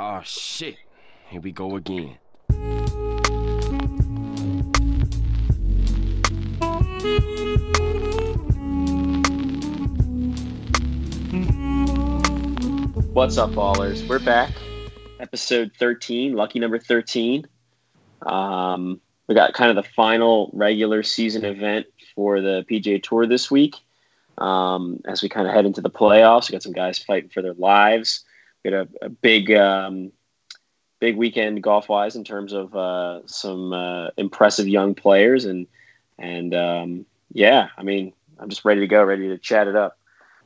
Oh, shit. Here we go again. What's up, ballers? We're back. Episode 13, lucky number 13. We got kind of the final regular season event for the PGA Tour this week. As we kind of head into the playoffs, we got some guys fighting for their lives. We had a big weekend golf-wise in terms of some impressive young players. And yeah, I mean, I'm just ready to go, ready to chat it up.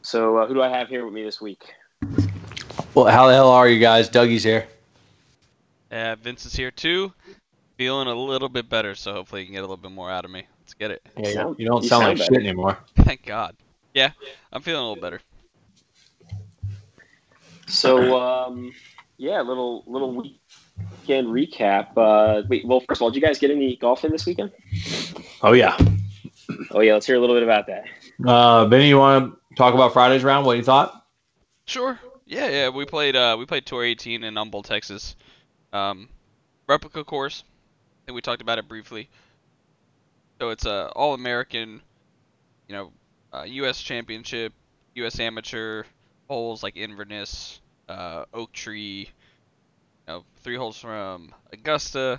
So who do I have here with me this week? Well, how the hell are you guys? Dougie's here. Yeah, Vince is here too. Feeling a little bit better, so hopefully you can get a little bit more out of me. Let's get it. Yeah, you don't sound like shit anymore. Thank God. Yeah, I'm feeling a little better. So, yeah, little weekend recap. Well, first of all, did you guys get any golf in this weekend? Oh, yeah. Let's hear a little bit about that. Benny, you want to talk about Friday's round? What you thought? Sure. Yeah. We played Tour 18 in Humble, Texas. Replica course. I think we talked about it briefly. So it's a all-American, U.S. championship, U.S. amateur holes like Inverness, Oak Tree, three holes from Augusta.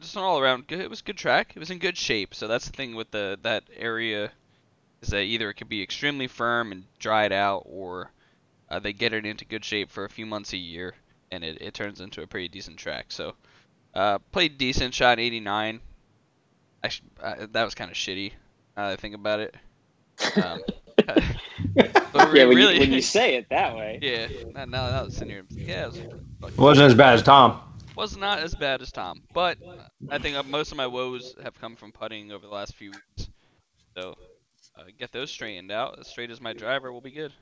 Just an all-around. It was a good track. It was in good shape. So that's the thing with that area is that either it could be extremely firm and dried out, or they get it into good shape for a few months a year, and it turns into a pretty decent track. So played decent, shot 89. Actually, that was kind of shitty. Now that I think about it. When you say it that way. Yeah. Now it's in here. Yeah. It wasn't as bad as Tom. Was not as bad as Tom, but I think most of my woes have come from putting over the last few weeks. So get those straightened out. As straight as my driver will be good.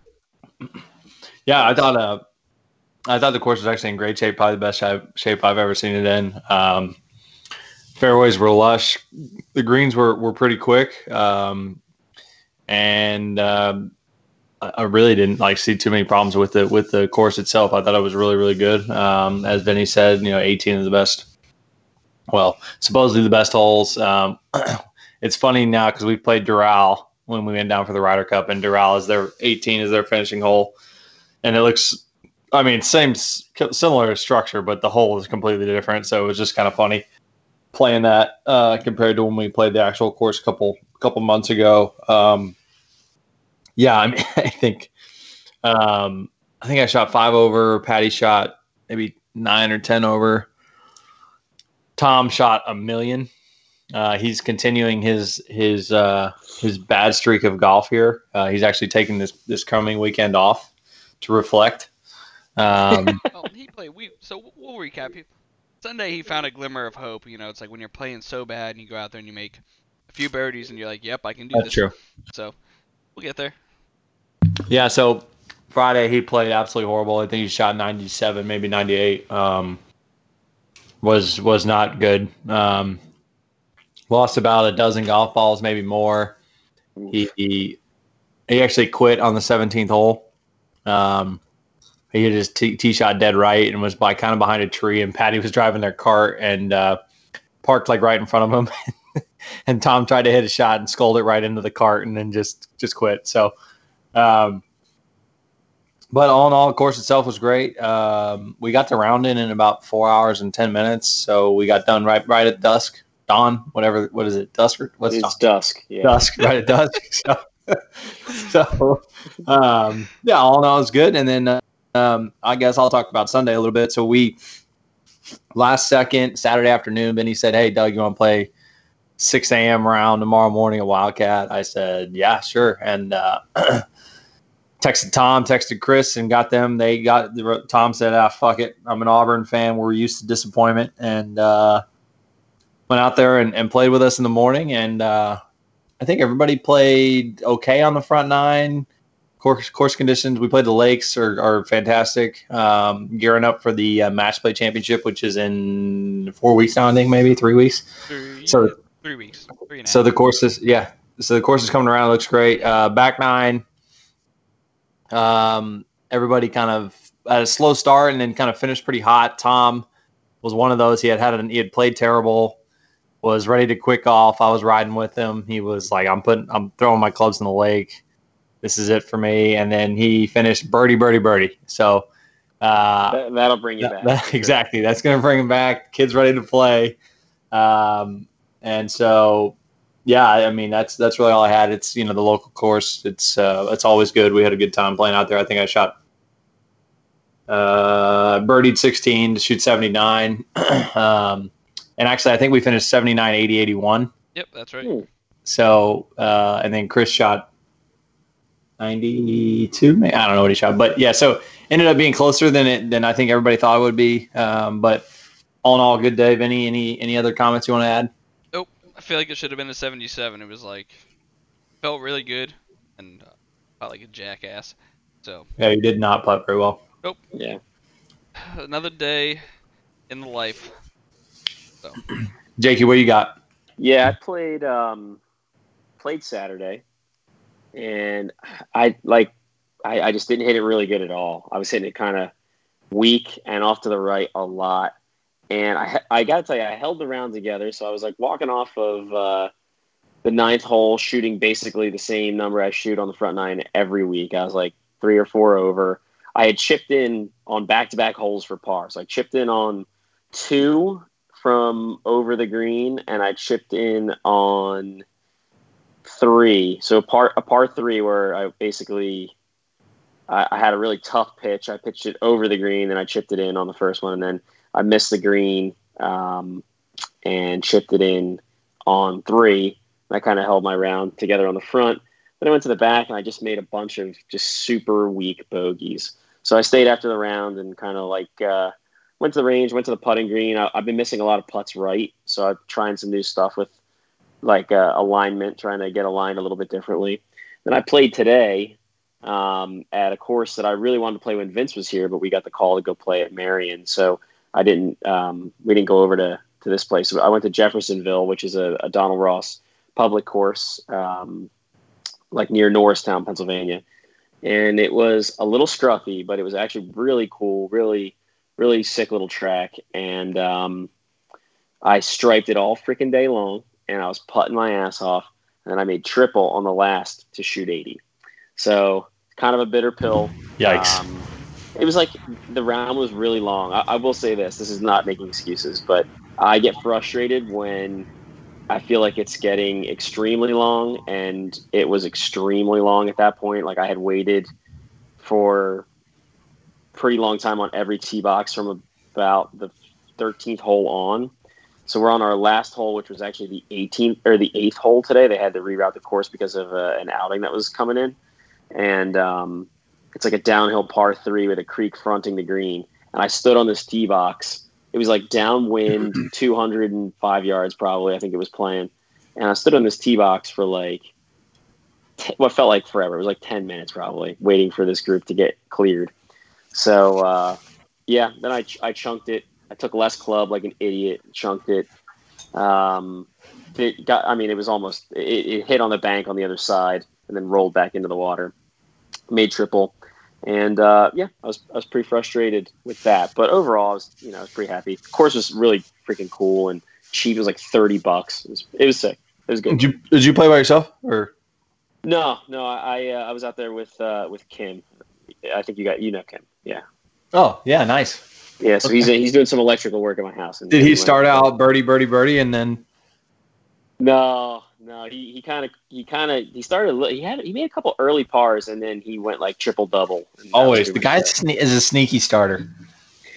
Yeah, I thought the course was actually in great shape. Probably the best shape I've ever seen it in. Fairways were lush. The greens were pretty quick. I really didn't see too many problems with the course itself. I thought it was really, really good. As Vinny said, 18 of the best, supposedly the best holes. It's funny now because we played Doral when we went down for the Ryder Cup, and Doral is their 18 is their finishing hole. And it looks, similar structure, but the hole is completely different. So it was just kind of funny playing that compared to when we played the actual course a couple months ago. I think I shot 5 over. Patty shot maybe 9 or 10 over. Tom shot 1 million. He's continuing his bad streak of golf here. He's actually taking this coming weekend off to reflect. He played. So we'll recap you. Sunday, he found a glimmer of hope. It's like when you're playing so bad and you go out there and you make a few birdies and you're like, yep, I can do this. That's true. So we'll get there. Yeah, so Friday he played absolutely horrible. I think he shot 97, maybe 98. Was not good. Lost about 12 golf balls, maybe more. He actually quit on the 17th hole. He hit his tee shot dead right and was behind a tree, and Patty was driving their cart and parked right in front of him. And Tom tried to hit a shot and sculled it right into the cart and then just quit. So, but all in all, the course itself was great. We got the round in about 4 hours and 10 minutes, so we got done right at dusk, dawn, whatever. What is it? Dusk? What's it's dusk? Yeah. Dusk. Right at dusk. So, yeah, all in all, it was good. And then I guess I'll talk about Sunday a little bit. So we last second Saturday afternoon, Benny said, "Hey, Doug, you want to play 6 a.m. round tomorrow morning at Wildcat?" I said, "Yeah, sure." And texted Tom, texted Chris, and got them. Tom said, fuck it. I'm an Auburn fan. We're used to disappointment. And went out there and played with us in the morning. And I think everybody played okay on the front nine. Course conditions, we played the lakes, are fantastic. Gearing up for the match play championship, which is in 4 weeks now, I think, maybe 3 weeks. Three and a half. So the course is coming around. Looks great. Back nine. Everybody kind of a slow start and then kind of finished pretty hot. Tom was one of those. He had played terrible, was ready to quick off. I was riding with him. He was like, I'm throwing my clubs in the lake. This is it for me. And then he finished birdie. So that'll bring you back. Exactly. That's going to bring him back. Kid's ready to play. And so, yeah, I mean, that's really all I had. It's, the local course. It's always good. We had a good time playing out there. I think I shot birdied 16 to shoot 79. And actually, I think we finished 79, 80, 81. Yep, that's right. Ooh. So, and then Chris shot 92. Maybe? I don't know what he shot. But, yeah, so ended up being closer than I think everybody thought it would be. But all in all, good day. Any other comments you want to add? Nope. I feel like it should have been a 77. It was like felt really good and felt like a jackass. So yeah, you did not putt very well. Nope. Yeah. Another day in the life. So. Jakey, what you got? Yeah, I played Saturday, and I just didn't hit it really good at all. I was hitting it kind of weak and off to the right a lot, and I got to tell you, I held the round together. So I was like walking off of the ninth hole, shooting basically the same number I shoot on the front nine every week. I was like 3 or 4 over. I had chipped in on back-to-back holes for par, so I chipped in on 2. From over the green, and I chipped in on 3. So a par 3 where I basically I had a really tough pitch. I pitched it over the green, and I chipped it in on the first one, and then I missed the green and chipped it in on 3. I kind of held my round together on the front. Then I went to the back, and I just made a bunch of just super weak bogeys. So I stayed after the round and kind of like went to the range, went to the putting green. I've been missing a lot of putts right, so I'm trying some new stuff with like alignment, trying to get aligned a little bit differently. Then I played today at a course that I really wanted to play when Vince was here, but we got the call to go play at Marion, so I didn't. We didn't go over to this place. So I went to Jeffersonville, which is a Donald Ross public course, like near Norristown, Pennsylvania, and it was a little scruffy, but it was actually really cool, really sick little track, and I striped it all freaking day long, and I was putting my ass off, and then I made triple on the last to shoot 80. So kind of a bitter pill. Yikes. It was like the round was really long. I will say this is not making excuses, but I get frustrated when I feel like it's getting extremely long, and it was extremely long at that point. Like I had waited for pretty long time on every tee box from about the 13th hole on. So we're on our last hole, which was actually the 18th or the 8th hole today. They had to reroute the course because of an outing that was coming in. And it's like a downhill par 3 with a creek fronting the green. And I stood on this tee box. It was like downwind 205 yards probably. I think it was playing. And I stood on this tee box for like what felt like forever. It was like 10 minutes probably waiting for this group to get cleared. So, yeah, then I chunked it. I took less club like an idiot, chunked it. It was almost – it hit on the bank on the other side and then rolled back into the water. Made triple. And, yeah, I was pretty frustrated with that. But overall, I was pretty happy. The course was really freaking cool and cheap. It was like $30. It was sick. It was good. Did you play by yourself? Or? No, I was out there with Kim. I think you know Kim. Yeah. Oh, yeah, nice. Yeah, so okay. He's doing some electrical work at my house. Did he start out birdie and then? No, he made a couple early pars and then he went like triple double. Always the guy is a sneaky starter.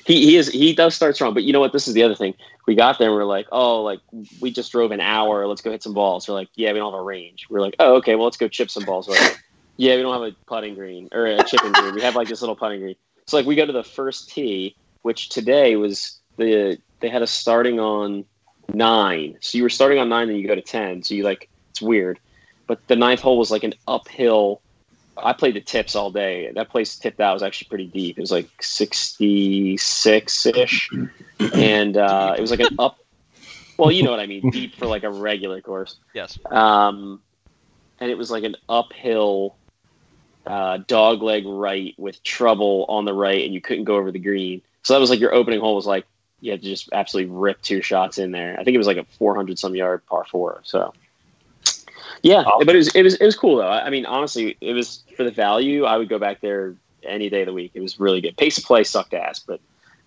He does start strong, but you know what? This is the other thing. We got there and we're like, oh, like we just drove an hour. Let's go hit some balls. We're like, yeah, we don't have a range. We're like, oh, okay, well let's go chip some balls. We're like, yeah, we don't have a putting green or a chipping green. We have like this little putting green. So like we go to the first tee, which today was they had us starting on 9. So you were starting on 9 and you go to 10. So you like it's weird. But the 9th hole was like an uphill. I played the tips all day. That place tipped out was actually pretty deep. It was like 66-ish. And it was like an up. Well, you know what I mean. Deep for like a regular course. Yes. And it was like an uphill dog leg right with trouble on the right, and you couldn't go over the green. So that was like your opening hole was like you had to just absolutely rip two shots in there. I think it was like a 400-some yard par four. So yeah, but it was cool though. I mean, honestly, it was for the value. I would go back there any day of the week. It was really good. Pace of play sucked ass, but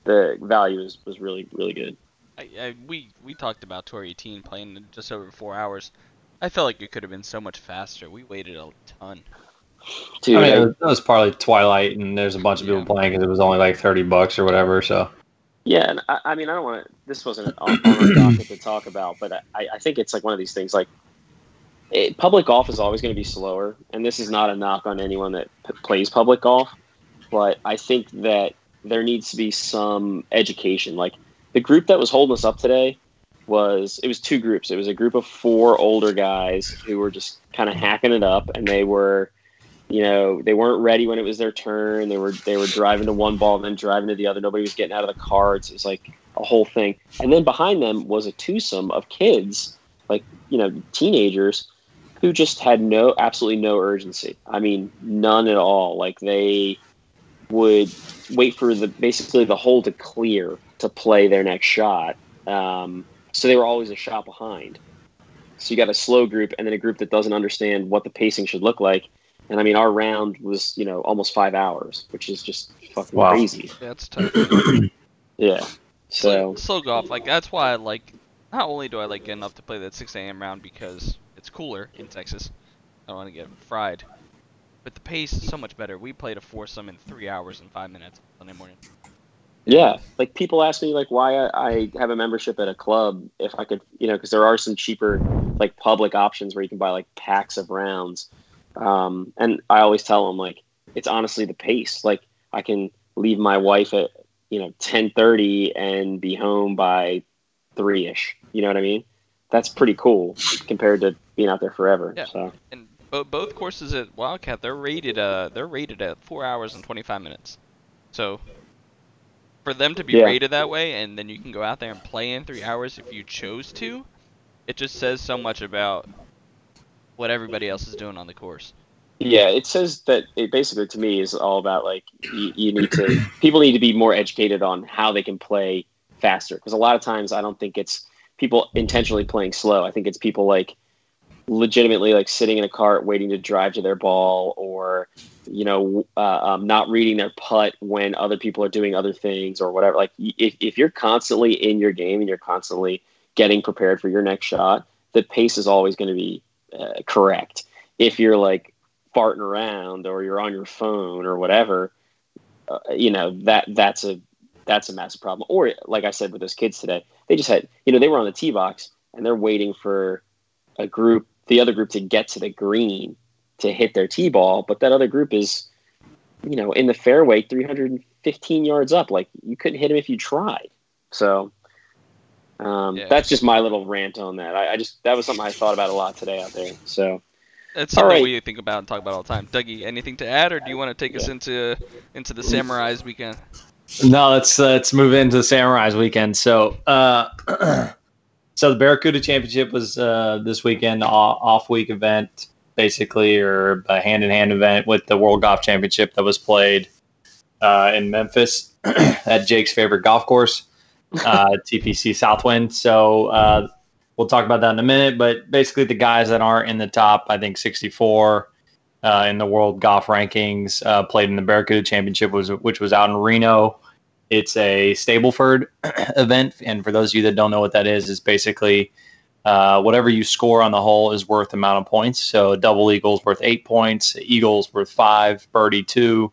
the value was really, really good. We talked about Tour 18 playing in just over 4 hours. I felt like it could have been so much faster. We waited a ton. Dude, I mean, it was probably twilight, and there's a bunch of people playing because it was only like $30 or whatever. So yeah, and I mean, I don't want to. This wasn't on the docket to talk about, but I think it's like one of these things. Like, public golf is always going to be slower, and this is not a knock on anyone that plays public golf, but I think that there needs to be some education. Like, the group that was holding us up today was two groups. It was a group of four older guys who were just kind of hacking it up, and they were, you know, they weren't ready when it was their turn. They were driving to one ball and then driving to the other. Nobody was getting out of the carts. It was like a whole thing. And then behind them was a twosome of kids, like, you know, teenagers who just had absolutely no urgency. I mean, none at all. Like, they would wait for basically the hole to clear to play their next shot. So they were always a shot behind. So you got a slow group and then a group that doesn't understand what the pacing should look like. And I mean, our round was, you know, almost 5 hours, which is just fucking crazy. That's tough. Yeah. So slow golf, like, that's why I like. Not only do I like getting up to play that 6 a.m. round because it's cooler in Texas, I don't want to get fried. But the pace is so much better. We played a foursome in 3 hours and 5 minutes Sunday morning. Yeah, like, people ask me, like, why I have a membership at a club if I could, you know, because there are some cheaper, like, public options where you can buy, like, packs of rounds. And I always tell them, like, it's honestly the pace. Like, I can leave my wife at, you know, 10:30 and be home by 3-ish. You know what I mean? That's pretty cool compared to being out there forever. Yeah. So. And both courses at Wildcat, they're rated at 4 hours and 25 minutes. So for them to be rated that way, and then you can go out there and play in 3 hours if you chose to, it just says so much about what everybody else is doing on the course. Yeah, it says that it basically, to me, is all about, like, people need to be more educated on how they can play faster. Because a lot of times I don't think it's people intentionally playing slow. I think it's people, like, legitimately, like, sitting in a cart waiting to drive to their ball, or, you know, not reading their putt when other people are doing other things or whatever. Like, if you're constantly in your game and you're constantly getting prepared for your next shot, the pace is always going to be correct. If you're, like, farting around or you're on your phone or whatever, you know, that's a massive problem. Or, like I said, with those kids today, they just had, you know, they were on the tee box and they're waiting for a group, the other group, to get to the green to hit their tee ball, but that other group is, you know, in the fairway 315 yards up. Like, you couldn't hit him if you tried. So that's just my little rant on that. I just that was something I thought about a lot today out there. So that's something we think about and talk about all the time. Dougie, anything to add, or do you want to take us into the Samurais weekend? No, let's move into the Samurais weekend. So so the Barracuda Championship was this weekend, off-week event, basically, or a hand-in-hand event with the World Golf Championship that was played in Memphis at Jake's favorite golf course, TPC Southwind. So we'll talk about that in a minute. But basically, the guys that aren't in the top, I think 64 in the World Golf rankings, played in the Barracuda Championship, which was out in Reno. It's a Stableford event, and for those of you that don't know what that is, it's basically whatever you score on the hole is worth the amount of points. So double eagles worth 8 points, eagles worth 5, birdie 2,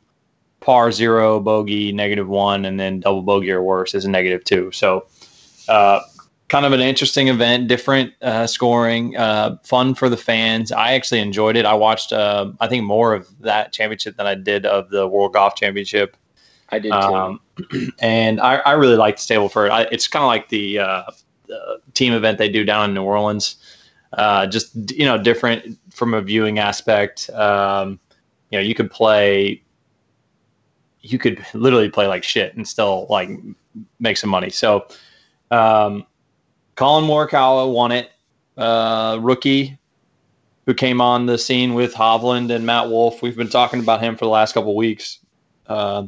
par 0, bogey -1, and then double bogey or worse is a -2. So kind of an interesting event, different scoring, fun for the fans. I actually enjoyed it. I watched, I think, more of that championship than I did of the World Golf Championship. I did too. And I really liked Stableford. It's kind of like the team event they do down in New Orleans. Just, you know, different from a viewing aspect. You know, you could literally play like shit and still, like, make some money. So Collin Morikawa won it, rookie who came on the scene with Hovland and Matt Wolf. We've been talking about him for the last couple of weeks. Was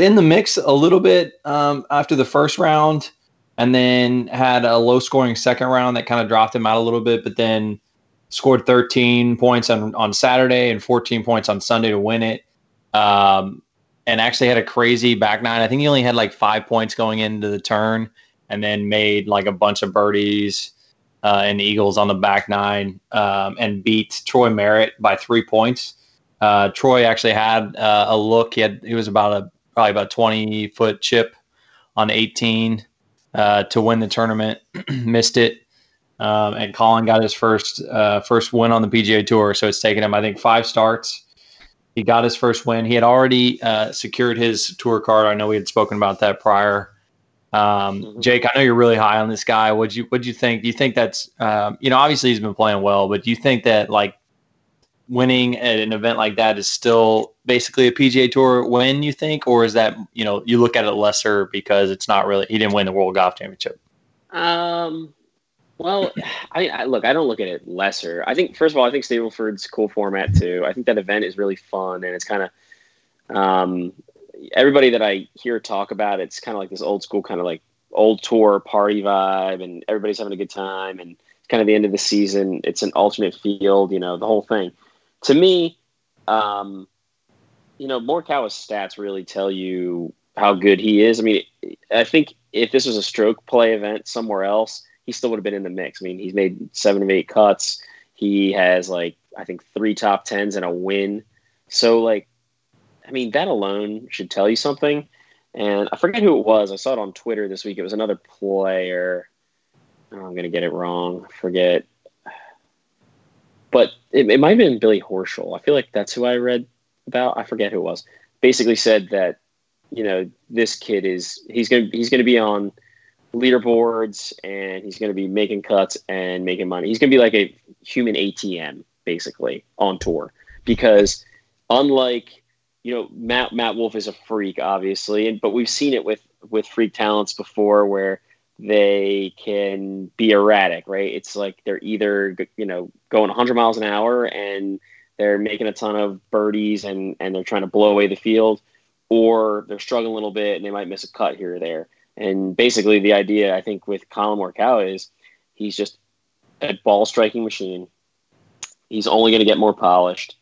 in the mix a little bit after the first round, and then had a low-scoring second round that kind of dropped him out a little bit, but then scored 13 points on Saturday and 14 points on Sunday to win it. And actually had a crazy back nine. I think he only had like 5 points going into the turn, and then made like a bunch of birdies and eagles on the back nine, and beat Troy Merritt by 3 points. Troy actually had a look. He was probably about 20-foot chip on 18 to win the tournament. Missed it. And Collin got his first win on the PGA Tour. So it's taken him, I think, 5 starts. He got his first win. He had already secured his tour card. I know we had spoken about that prior. Jake, I know you're really high on this guy. What'd you think? Do you think that's obviously he's been playing well, but do you think that like winning at an event like that is still basically a PGA Tour win, you think, or is that, you look at it lesser because it's not really, he didn't win the World Golf Championship? Well, I don't look at it lesser. I think, first of all, I think Stableford's cool format too. I think that event is really fun, and it's kind of everybody that I hear talk about, it's kind of like this old school, kind of like old tour party vibe, and everybody's having a good time, and it's kind of the end of the season. It's an alternate field, the whole thing. To me, Morikawa's stats really tell you how good he is. I mean, I think if this was a stroke play event somewhere else, he still would have been in the mix. I mean, he's made 7 of 8 cuts. He has, I think 3 top tens and a win. So, that alone should tell you something. And I forget who it was. I saw it on Twitter this week. It was another player. Oh, I'm going to get it wrong. I forget. But it might have been Billy Horschel. I feel like that's who I read about. I forget who it was. Basically said that, this kid he's going to be on leaderboards, and he's going to be making cuts and making money. He's going to be like a human ATM, basically, on tour. Because unlike, Matt Wolf is a freak, obviously, but we've seen it with freak talents before where they can be erratic, right? It's like they're either, going 100 miles an hour and they're making a ton of birdies and they're trying to blow away the field, or they're struggling a little bit and they might miss a cut here or there. And basically the idea, I think, with Collin Morikawa is he's just a ball-striking machine. He's only going to get more polished,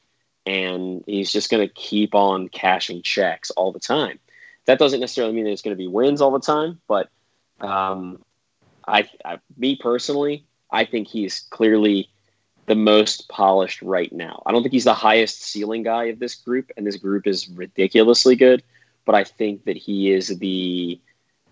and he's just going to keep on cashing checks all the time. That doesn't necessarily mean that it's going to be wins all the time, but me personally, I think he's clearly the most polished right now. I don't think he's the highest ceiling guy of this group, and this group is ridiculously good, but I think that he is the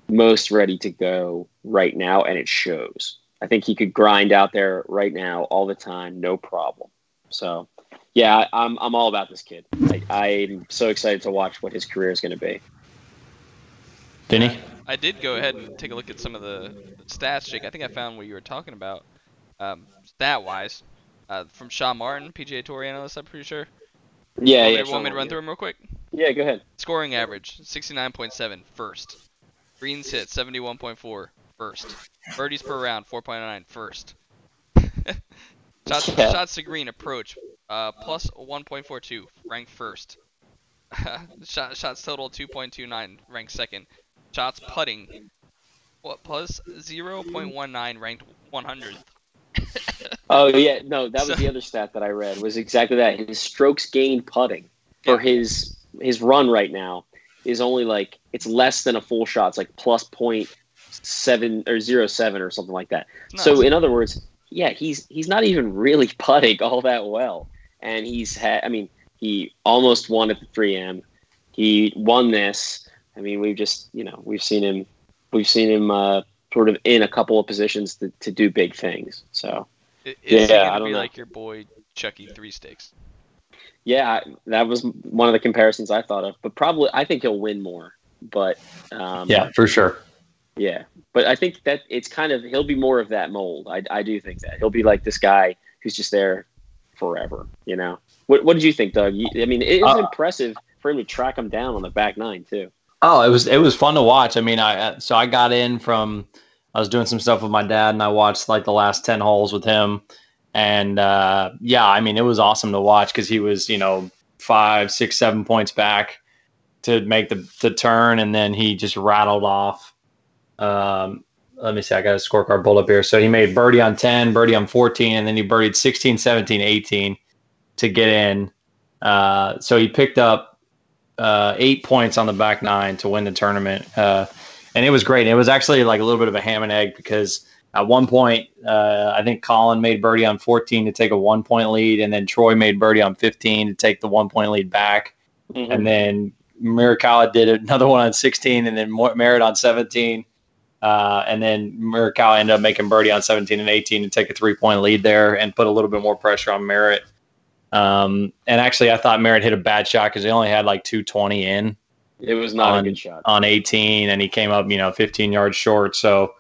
most ready to go right now, and it shows. I think he could grind out there right now all the time, no problem. So, yeah, I'm all about this kid. I'm so excited to watch what his career is going to be. Denny? I did go ahead and take a look at some of the stats, Jake. I think I found what you were talking about stat-wise from Shaw Martin, PGA Tour analyst, I'm pretty sure. Yeah. Want me to run through him real quick? Yeah, go ahead. Scoring average, 69.7 first. Greens hit, 71.4 first. Birdies per round, 4.9 first. Shots to green approach, plus 1.42, ranked first. Shots total, 2.29, ranked second. Shots putting, plus 0.19, ranked 100th. Oh, yeah, no, that was the other stat that I read, was exactly that. His strokes gained putting for his run right now is only it's less than a full shot. It's plus 0.7 or 0.07 or something like that. Nice. So in other words, yeah, he's not even really putting all that well. And he's had, he almost won at the 3M. He won this. We've just, we've seen him sort of in a couple of positions to do big things. So I don't know. Like your boy Chucky 3 Sticks. Yeah, that was one of the comparisons I thought of, but probably I think he'll win more. But yeah, for sure. Yeah, but I think that it's kind of he'll be more of that mold. I do think that he'll be like this guy who's just there forever. What did you think, Doug? It was impressive for him to track him down on the back nine too. Oh, it was fun to watch. I got in from I was doing some stuff with my dad, and I watched the last 10 holes with him. And yeah, I mean, it was awesome to watch because he was, you know, 5, 6, 7 points back to make the turn, and then he just rattled off. Let me see. I got a scorecard pulled up here. So he made birdie on 10, birdie on 14, and then he birdied 16, 17, 18 to get in. So he picked up 8 points on the back nine to win the tournament. And it was great. It was actually like a little bit of a ham and egg because at one point, I think Collin made birdie on 14 to take a 1-point lead, and then Troy made birdie on 15 to take the 1-point lead back. Mm-hmm. And then Morikawa did another one on 16, and then Merritt on 17. And then Morikawa ended up making birdie on 17 and 18 to take a 3-point lead there and put a little bit more pressure on Merritt. And actually, I thought Merritt hit a bad shot because he only had like 220 in. It was not a good shot. On 18, and he came up, you know, 15 yards short. So,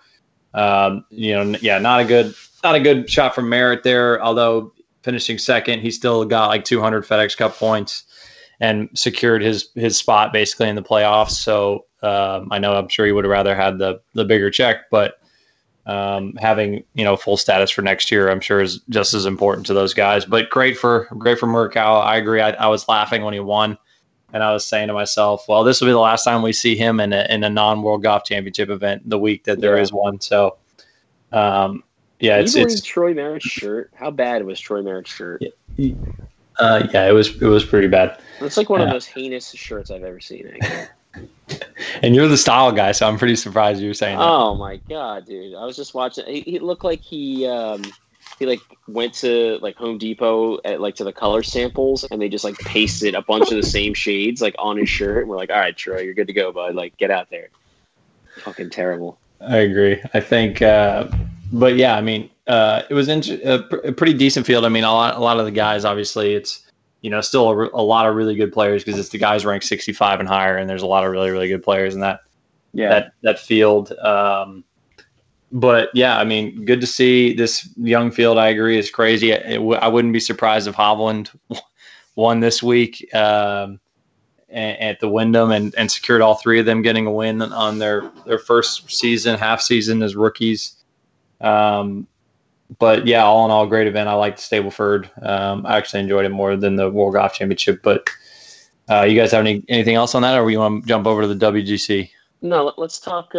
you know, yeah, not a good shot from Merritt there. Although finishing second, he still got like 200 FedEx Cup points and secured his spot basically in the playoffs. So I know I'm sure he would have rather had the bigger check, but having, you know, full status for next year, I'm sure is just as important to those guys. But great for Morikawa. I agree. I was laughing when he won, and I was saying to myself, well, this will be the last time we see him in a non-World Golf Championship event the week that there is one. So, yeah, it's Troy Merritt's shirt. How bad was Troy Merritt's shirt? Yeah, it was pretty bad. It's like one of the most heinous shirts I've ever seen. And you're the style guy, so I'm pretty surprised you were saying that. Oh my God, dude! I was just watching. He looked like he like went to like Home Depot at like to the color samples, and they just like pasted a bunch of the same shades like on his shirt. And we're like, all right, Troy, you're good to go, bud. Like, get out there. Fucking terrible. I agree. I think, but yeah, I mean, it was a pretty decent field. I mean, a lot of the guys, obviously, it's, you know, still a lot of really good players because it's the guys ranked 65 and higher, and there's a lot of really, really good players in that field. But yeah, I mean, good to see this young field. I agree, it's crazy. I wouldn't be surprised if Hovland won this week at the Wyndham and secured all three of them getting a win on their first season, half season as rookies. But yeah, all in all, great event. I liked Stableford. I actually enjoyed it more than the World Golf Championship. But you guys have anything else on that, or you want to jump over to the WGC? No, let's talk.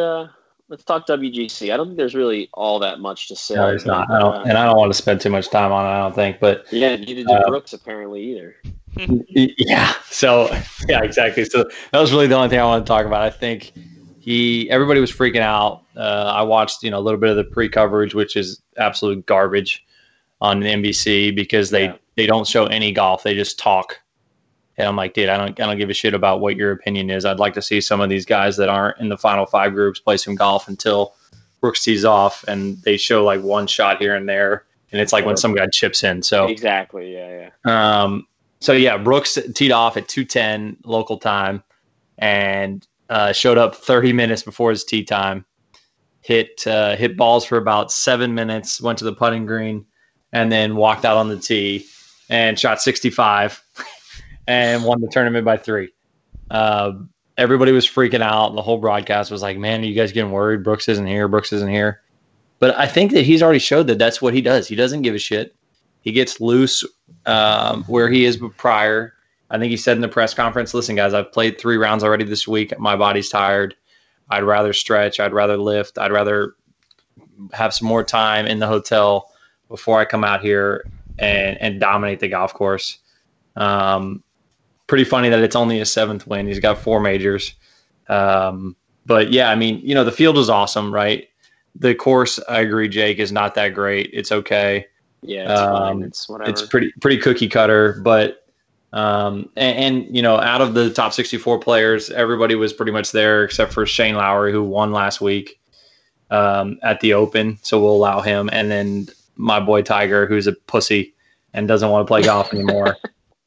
Let's talk WGC. I don't think there's really all that much to say. No, there's not. I don't want to spend too much time on it, I don't think. But yeah, neither did Brooks apparently either. Yeah. So yeah, exactly. So that was really the only thing I wanted to talk about. I think everybody was freaking out. I watched, you know, a little bit of the pre-coverage, which is absolute garbage on NBC because they don't show any golf. They just talk. And I'm like, dude, I don't give a shit about what your opinion is. I'd like to see some of these guys that aren't in the final 5 groups play some golf until Brooks tees off, and they show like one shot here and there, and it's like when some guy chips in. So exactly, yeah. So yeah, Brooks teed off at 2:10 local time, and showed up 30 minutes before his tee time. Hit balls for about 7 minutes. Went to the putting green, and then walked out on the tee, and shot 65. And won the tournament by 3. Everybody was freaking out. The whole broadcast was like, man, are you guys getting worried? Brooks isn't here. But I think that he's already showed that that's what he does. He doesn't give a shit. He gets loose where he is prior. I think he said in the press conference, listen, guys, I've played 3 rounds already this week. My body's tired. I'd rather stretch. I'd rather lift. I'd rather have some more time in the hotel before I come out here and dominate the golf course. Pretty funny that it's only his 7th win. He's got 4 majors. But yeah, I mean, you know, the field is awesome, right? The course, I agree, Jake, is not that great. It's okay. Yeah, it's fine. It's whatever. It's pretty cookie cutter. But, and, you know, out of the top 64 players, everybody was pretty much there except for Shane Lowry, who won last week at the Open. So we'll allow him. And then my boy Tiger, who's a pussy and doesn't want to play golf anymore.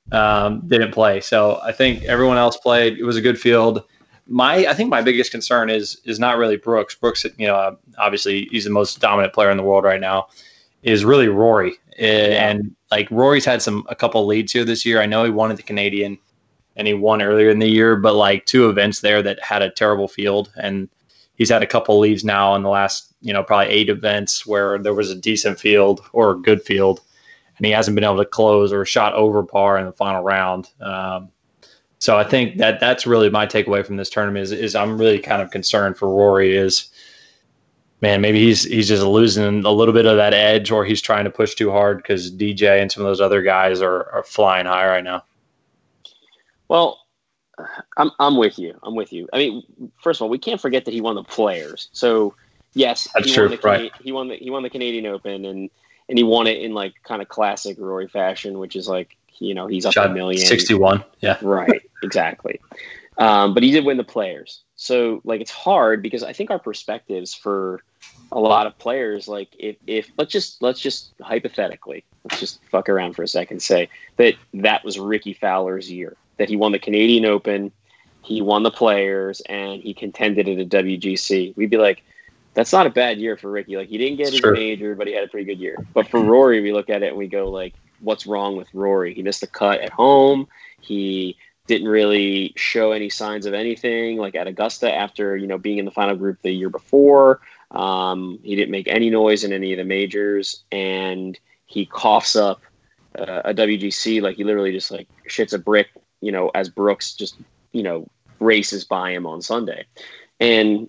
Didn't play. So I think everyone else played. It was a good field. I think my biggest concern is not really Brooks. Brooks, you know, obviously he's the most dominant player in the world right now, is really Rory. And like Rory's had a couple leads here this year. I know he won at the Canadian and he won earlier in the year, but like 2 events there that had a terrible field, and he's had a couple leads now in the last, you know, probably 8 events where there was a decent field or a good field. and he hasn't been able to close or shot over par in the final round. So I think that that's really my takeaway from this tournament is I'm really kind of concerned for Rory is, man, maybe he's just losing a little bit of that edge, or he's trying to push too hard because DJ and some of those other guys are flying high right now. Well, I'm with you. I'm with you. I mean, first of all, we can't forget that he won the Players. So yes, that's true, right? He won the Canadian Open, and he won it in like kind of classic Rory fashion, which is like, you know, he's up shot $1 million. 61. Yeah. Right. Exactly. But he did win the Players. So like, it's hard because I think our perspectives for a lot of players, like if let's just hypothetically, let's just fuck around for a second, say that was Ricky Fowler's year, that he won the Canadian Open, he won the Players, and he contended at a WGC. We'd be like, that's not a bad year for Ricky. Like, he didn't get his major, but he had a pretty good year. But for Rory, we look at it and we go like, what's wrong with Rory? He missed the cut at home. He didn't really show any signs of anything, like at Augusta after, you know, being in the final group the year before. He didn't make any noise in any of the majors, and he coughs up a WGC. Like, he literally just like shits a brick, you know, as Brooks just, you know, races by him on Sunday. And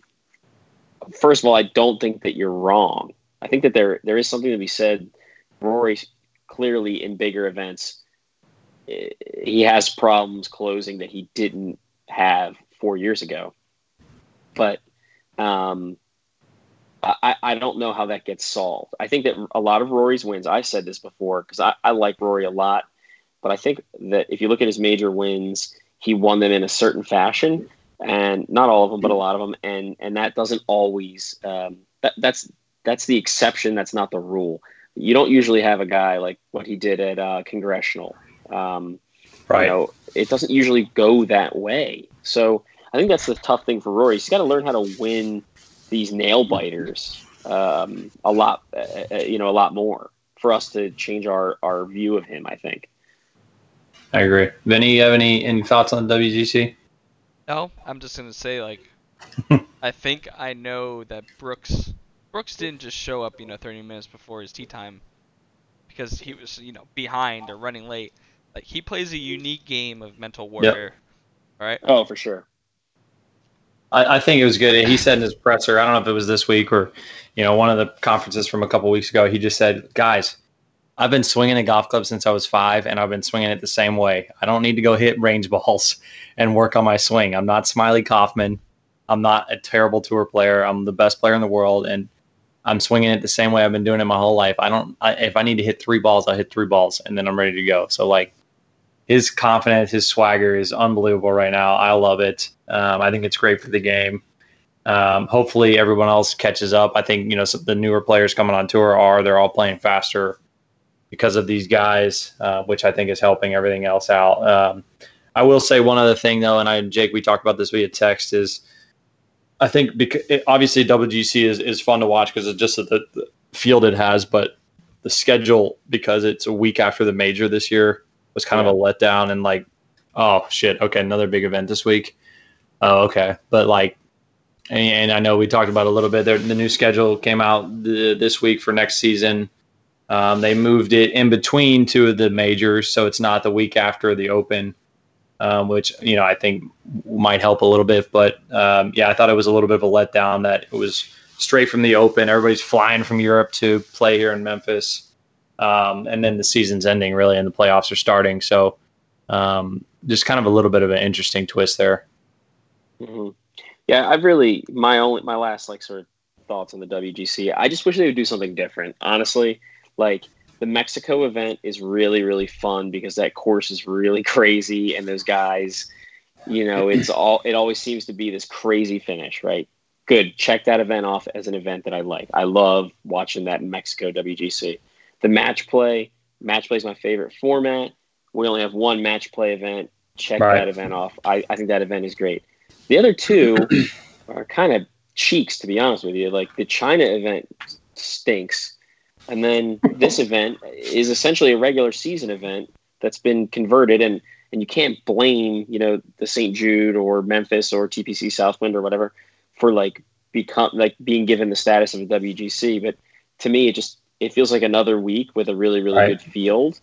first of all, I don't think that you're wrong. I think that there is something to be said. Rory clearly in bigger events, he has problems closing that he didn't have 4 years ago. But I don't know how that gets solved. I think that a lot of Rory's wins, I've said this before because I like Rory a lot, but I think that if you look at his major wins, he won them in a certain fashion, and not all of them, but a lot of them. And that doesn't always, that's the exception. That's not the rule. You don't usually have a guy like what he did at Congressional. Right. You know, it doesn't usually go that way. So I think that's the tough thing for Rory. He's got to learn how to win these nail biters a lot more for us to change our view of him, I think. I agree. Vinny, you have any thoughts on WGC? No, I'm just going to say, like, I think I know that Brooks didn't just show up, you know, 30 minutes before his tee time because he was, you know, behind or running late. Like, he plays a unique game of mental warfare. Yep. Right? Oh, for sure. I think it was good. He said in his presser, I don't know if it was this week or, you know, one of the conferences from a couple weeks ago, he just said, guys, I've been swinging a golf club since I was 5, and I've been swinging it the same way. I don't need to go hit range balls and work on my swing. I'm not Smiley Kaufman. I'm not a terrible tour player. I'm the best player in the world, and I'm swinging it the same way I've been doing it my whole life. If I need to hit 3 balls, I hit 3 balls, and then I'm ready to go. So, like, his confidence, his swagger is unbelievable right now. I love it. I think it's great for the game. Hopefully everyone else catches up. I think, you know, the newer players coming on tour they're all playing faster because of these guys, which I think is helping everything else out. I will say one other thing, though, and Jake, we talked about this via text, is I think obviously WGC is fun to watch because it's just the field it has, but the schedule, because it's a week after the major this year, was kind of a letdown. And like, oh, shit, okay, another big event this week. Oh, okay. But like, and I know we talked about a little bit, the new schedule came out this week for next season. They moved it in between 2 of the majors, so it's not the week after the Open, which, you know, I think might help a little bit. But, I thought it was a little bit of a letdown that it was straight from the Open. Everybody's flying from Europe to play here in Memphis. And then the season's ending, really, and the playoffs are starting. So just kind of a little bit of an interesting twist there. Mm-hmm. Yeah, I've really – my last, like, sort of thoughts on the WGC, I just wish they would do something different, honestly. Like, the Mexico event is really, really fun because that course is really crazy. And those guys, you know, it always seems to be this crazy finish, right? Good. Check that event off as an event that I like. I love watching that in Mexico WGC. The match play is my favorite format. We only have one match play event. Check that event off. I think that event is great. The other 2 are kind of cheeks, to be honest with you. Like, the China event stinks. And then this event is essentially a regular season event that's been converted, and you can't blame, you know, the St. Jude or Memphis or TPC Southwind or whatever for like being given the status of a WGC. But to me, it just it feels like another week with a really, really good field,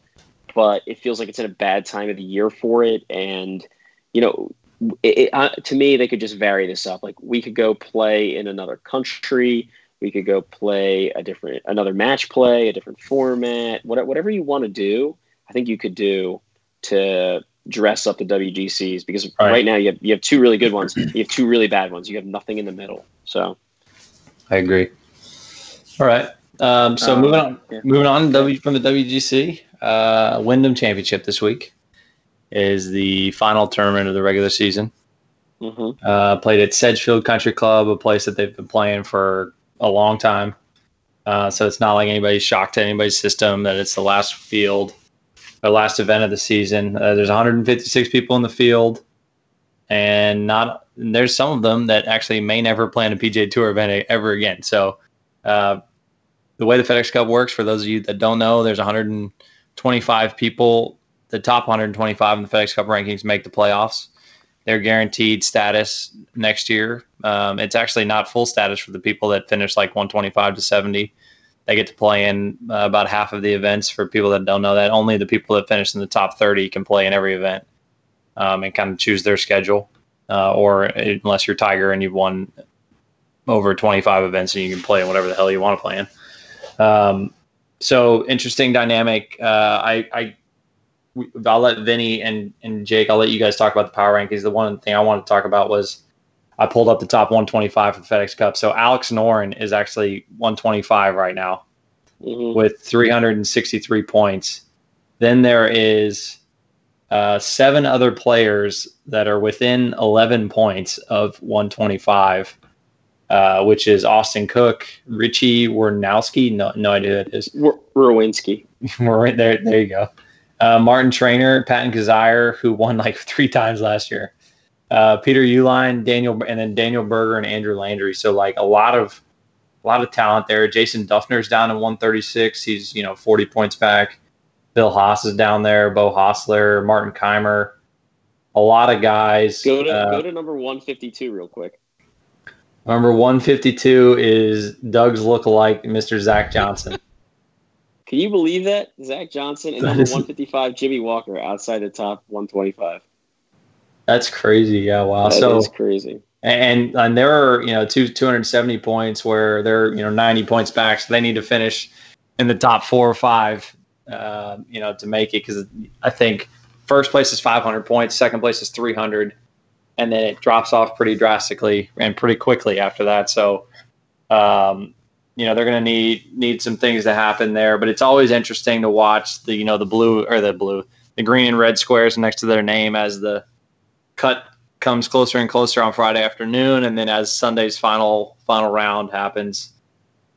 but it feels like it's in a bad time of the year for it. And, you know, to me, they could just vary this up. Like, we could go play in another country. We could go play another match play, a different format, whatever you want to do. I think you could do to dress up the WGCs, because right now you have two really good ones. You have two really bad ones. You have nothing in the middle. So I agree. All right. So moving on from the WGC, Wyndham Championship this week is the final tournament of the regular season. Mm-hmm. Played at Sedgefield Country Club, a place that they've been playing for a long time. So it's not like anybody's shocked to anybody's system that it's the last field, the last event of the season. There's 156 people in the field, and there's some of them that actually may never plan a PGA Tour event ever again. So the way the FedEx Cup works, for those of you that don't know, there's 125 people. The top 125 in the FedEx Cup rankings make the playoffs. They're guaranteed status next year. It's actually not full status for the people that finish like 125 to 70. They get to play in about half of the events. For people that don't know that, only the people that finish in the top 30 can play in every event and kind of choose their schedule. Or unless you're Tiger and you've won over 25 events and you can play in whatever the hell you want to play in. So interesting dynamic. I'll let Vinny and Jake, I'll let you guys talk about the power rankings. The one thing I wanted to talk about was I pulled up the top 125 for the FedEx Cup. So Alex Noren is actually 125 right now with 363 points. Then there is seven other players that are within 11 points of 125, which is Austin Cook, Richy Werenski. No idea who that is. Werenski. There you go. Martin Traynor, Patton Kizzire, who won like three times last year, Peter Uline, Daniel Berger, and Andrew Landry. So like a lot of talent there. Jason Duffner's down in 136. He's 40 points back. Bill Haas is down there. Bo Hostler, Martin Keimer, a lot of guys. Go to number 152 real quick. Number 152 is Doug's lookalike, Mr. Zach Johnson. Can you believe that? Zach Johnson and number 155, Jimmy Walker, outside the top 125. That's crazy. Yeah, wow. That is crazy. And there are, 270 points where they're, 90 points back, so they need to finish in the top 4 or 5, to make it, because I think first place is 500 points, second place is 300, and then it drops off pretty drastically and pretty quickly after that. So, they're going to need some things to happen there, but it's always interesting to watch the green and red squares next to their name as the cut comes closer and closer on Friday afternoon. And then as Sunday's final round happens,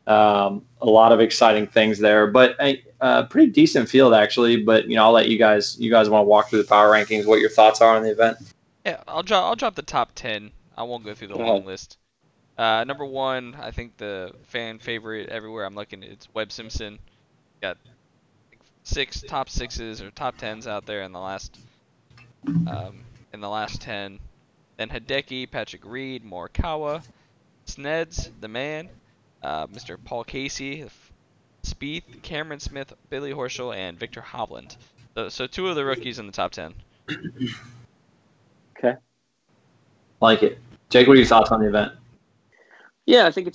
a lot of exciting things there, but a pretty decent field actually. But, I'll let you guys want to walk through the power rankings, what your thoughts are on the event. Yeah. I'll drop the top 10. I won't go through the long list. Number one, I think the fan favorite everywhere I'm looking, it's Webb Simpson. Got six top sixes or top tens out there in the last 10. Then Hideki, Patrick Reed, Morikawa, Sneds, the man, Mr. Paul Casey, Spieth, Cameron Smith, Billy Horschel, and Victor Hovland. So two of the rookies in the top 10. Okay, like it. Jake, what are your thoughts on the event? Yeah, I think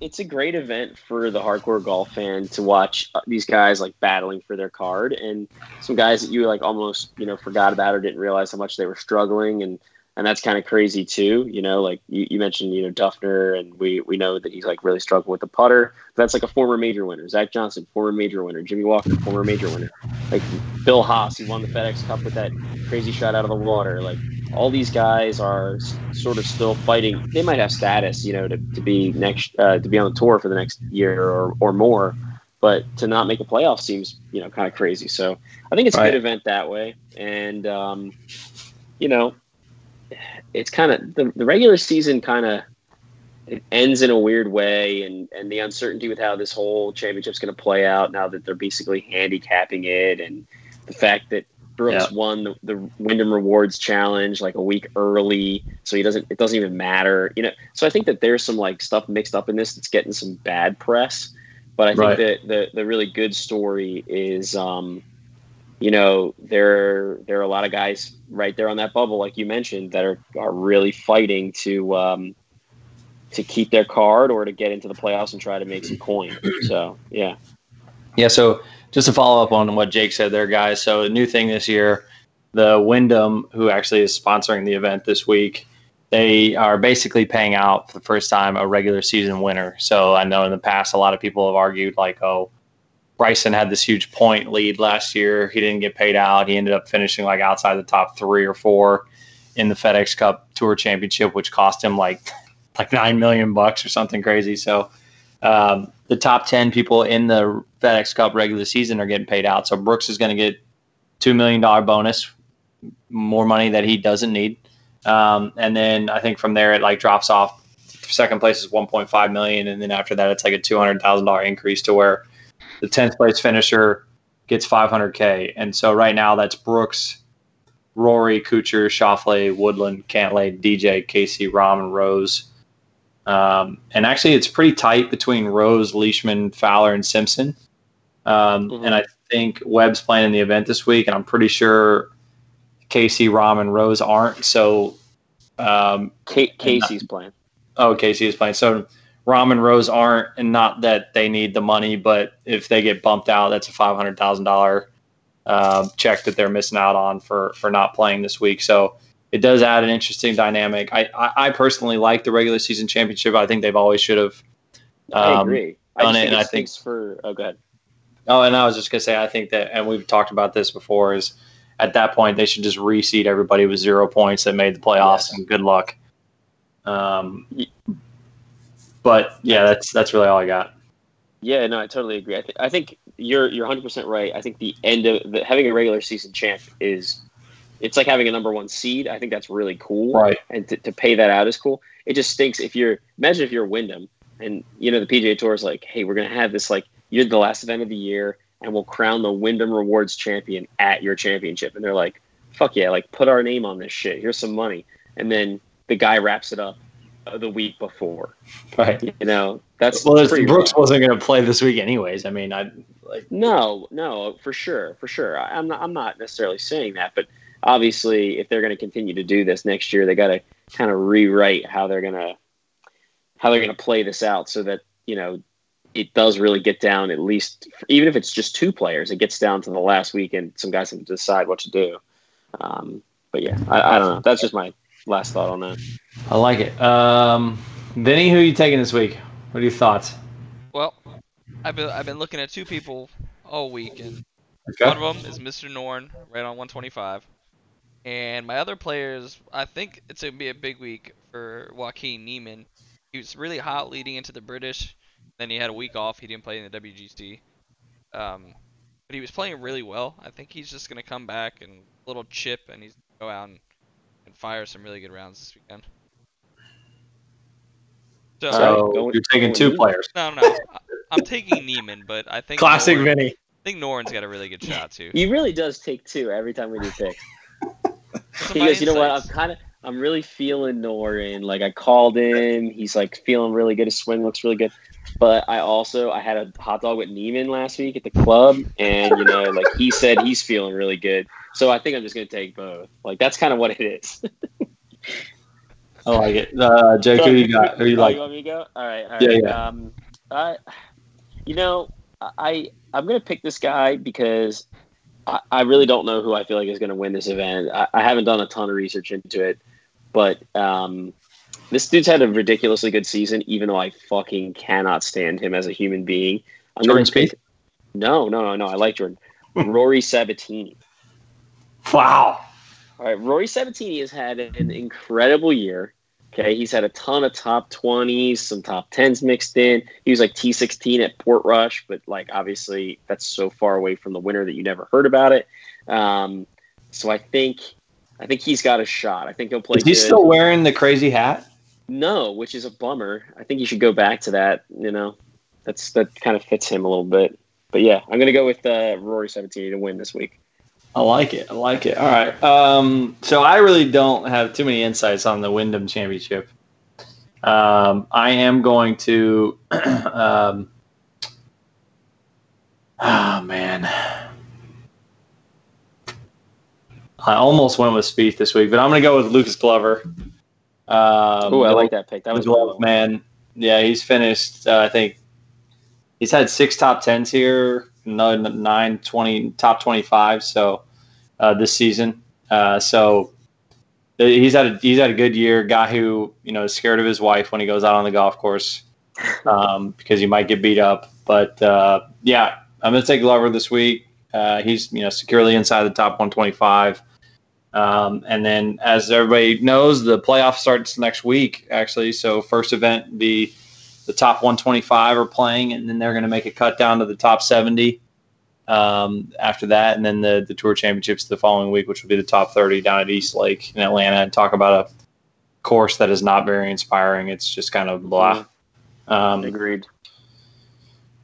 it's a great event for the hardcore golf fan to watch these guys like battling for their card, and some guys that you like almost forgot about or didn't realize how much they were struggling, and that's kind of crazy too. Like you mentioned, Duffner, and we know that he's like really struggling with the putter. But that's like a former major winner, Zach Johnson, former major winner, Jimmy Walker, former major winner, like Bill Haas, who won the FedEx Cup with that crazy shot out of the water, like. All these guys are sort of still fighting. They might have status, to be on the tour for the next year or more, but to not make a playoff seems, kind of crazy. So I think it's a good event that way. And, it's kind of the regular season kind of it ends in a weird way. And the uncertainty with how this whole championship's going to play out now that they're basically handicapping it. And the fact that Brooks won the Wyndham Rewards Challenge like a week early, so it doesn't even matter. So I think that there's some like stuff mixed up in this that's getting some bad press. But I think that the really good story is, you know, there are a lot of guys right there on that bubble, like you mentioned, that are really fighting to keep their card or to get into the playoffs and try to make some coin. So, yeah. Yeah, so just to follow up on what Jake said there, guys, so a new thing this year, the Wyndham, who actually is sponsoring the event this week, they are basically paying out for the first time a regular season winner. So I know in the past a lot of people have argued like, oh, Bryson had this huge point lead last year. He didn't get paid out. He ended up finishing like outside the top 3 or 4 in the FedEx Cup Tour Championship, which cost him like $9 million or something crazy. So the top 10 people in the FedEx Cup regular season are getting paid out. So Brooks is going to get $2 million bonus, more money that he doesn't need. And then I think from there it like drops off. Second place is $1.5 million, and then after that it's like a $200,000 increase to where the 10th place finisher gets $500K. And so right now that's Brooks, Rory, Kuchar, Schauffele, Woodland, Cantlay, DJ, Casey, Rahm, and Rose. And actually it's pretty tight between Rose, Leishman, Fowler, and Simpson. And I think Webb's playing in the event this week, and I'm pretty sure Casey, Rahm, and Rose aren't. So Casey's playing. Oh, Casey is playing. So Rahm and Rose aren't, and not that they need the money, but if they get bumped out, that's a $500,000 check that they're missing out on for not playing this week. So it does add an interesting dynamic. I personally like the regular season championship. I think they've always should have I agree. Done I it. And I think for oh, go ahead. Oh, and I was just gonna say, I think that, and we've talked about this before, is at that point they should just reseed everybody with 0 points that made the playoffs, and good luck. But yeah, that's really all I got. Yeah, no, I totally agree. I think you're 100% right. I think the end of having a regular season champ is. It's like having a number one seed. I think that's really cool. Right. And to pay that out is cool. It just stinks if imagine if you're Wyndham and, you know, the PGA Tour is like, hey, we're going to have this, like, you're the last event of the year and we'll crown the Wyndham Rewards champion at your championship. And they're like, fuck yeah, like, put our name on this shit. Here's some money. And then the guy wraps it up the week before. Right. You know, that's pretty Brooks rough. Wasn't going to play this week anyways. I mean, No, for sure. I'm not necessarily saying that, but obviously, if they're going to continue to do this next year, they got to kind of rewrite how they're going to play this out so that, you know, it does really get down, at least even if it's just 2 players, it gets down to the last week and some guys can decide what to do. But yeah, I don't know. That's just my last thought on that. I like it. Vinny, who are you taking this week? What are your thoughts? Well, I've been looking at 2 people all week, and one of them is Mr. Noren, right on 125. And my other players, I think it's going to be a big week for Joaquin Niemann. He was really hot leading into the British. Then he had a week off. He didn't play in the WGC. But he was playing really well. I think he's just going to come back and a little chip, and he's going to go out and fire some really good rounds this weekend. So you're taking 2 players. No. I'm taking Niemann, but I think... Classic Vinny. I think Noren's got a really good shot, too. He really does take 2 every time we do picks. He goes, you know what? I'm really feeling Noren. Like, I called him. He's like feeling really good. His swing looks really good. But I had a hot dog with Niemann last week at the club, and you know, like he said, he's feeling really good. So I think I'm just gonna take both. Like that's kind of what it is. I like it. Jake, who you got? Who you like? You want me to go? All right. Yeah. You know, I'm gonna pick this guy because. I really don't know who I feel like is going to win this event. I haven't done a ton of research into it, but this dude's had a ridiculously good season, even though I fucking cannot stand him as a human being. Jordan Spieth? No. I like Jordan. Rory Sabatini. Wow. All right. Rory Sabatini has had an incredible year. Okay. He's had a ton of top 20s, some top 10s mixed in. He was like T16 at Portrush, but like obviously that's so far away from the winner that you never heard about it. So I think he's got a shot. I think he'll play. Is he still wearing the crazy hat? No, which is a bummer. I think he should go back to that. You know, that kind of fits him a little bit. But yeah, I'm going to go with Rory 17 to win this week. I like it. All right. So I really don't have too many insights on the Wyndham Championship. I am going to Oh, man. I almost went with Spieth this week, but I'm going to go with Lucas Glover. Oh, I like that pick. That was Glover, man. Yeah, he's finished, I think. He's had 6 top 10s here, another 9 top 25 so this season. So he's had a good year. Guy who, you know, is scared of his wife when he goes out on the golf course because he might get beat up. But, yeah, I'm going to take Glover this week. He's, you know, securely inside the top 125. And then, as everybody knows, the playoff starts next week, actually. So first event, the top 125 are playing, and then they're going to make a cut down to the top 70 after that. And then the Tour Championships the following week, which will be the top 30 down at East Lake in Atlanta. And talk about a course that is not very inspiring. It's just kind of blah. Agreed.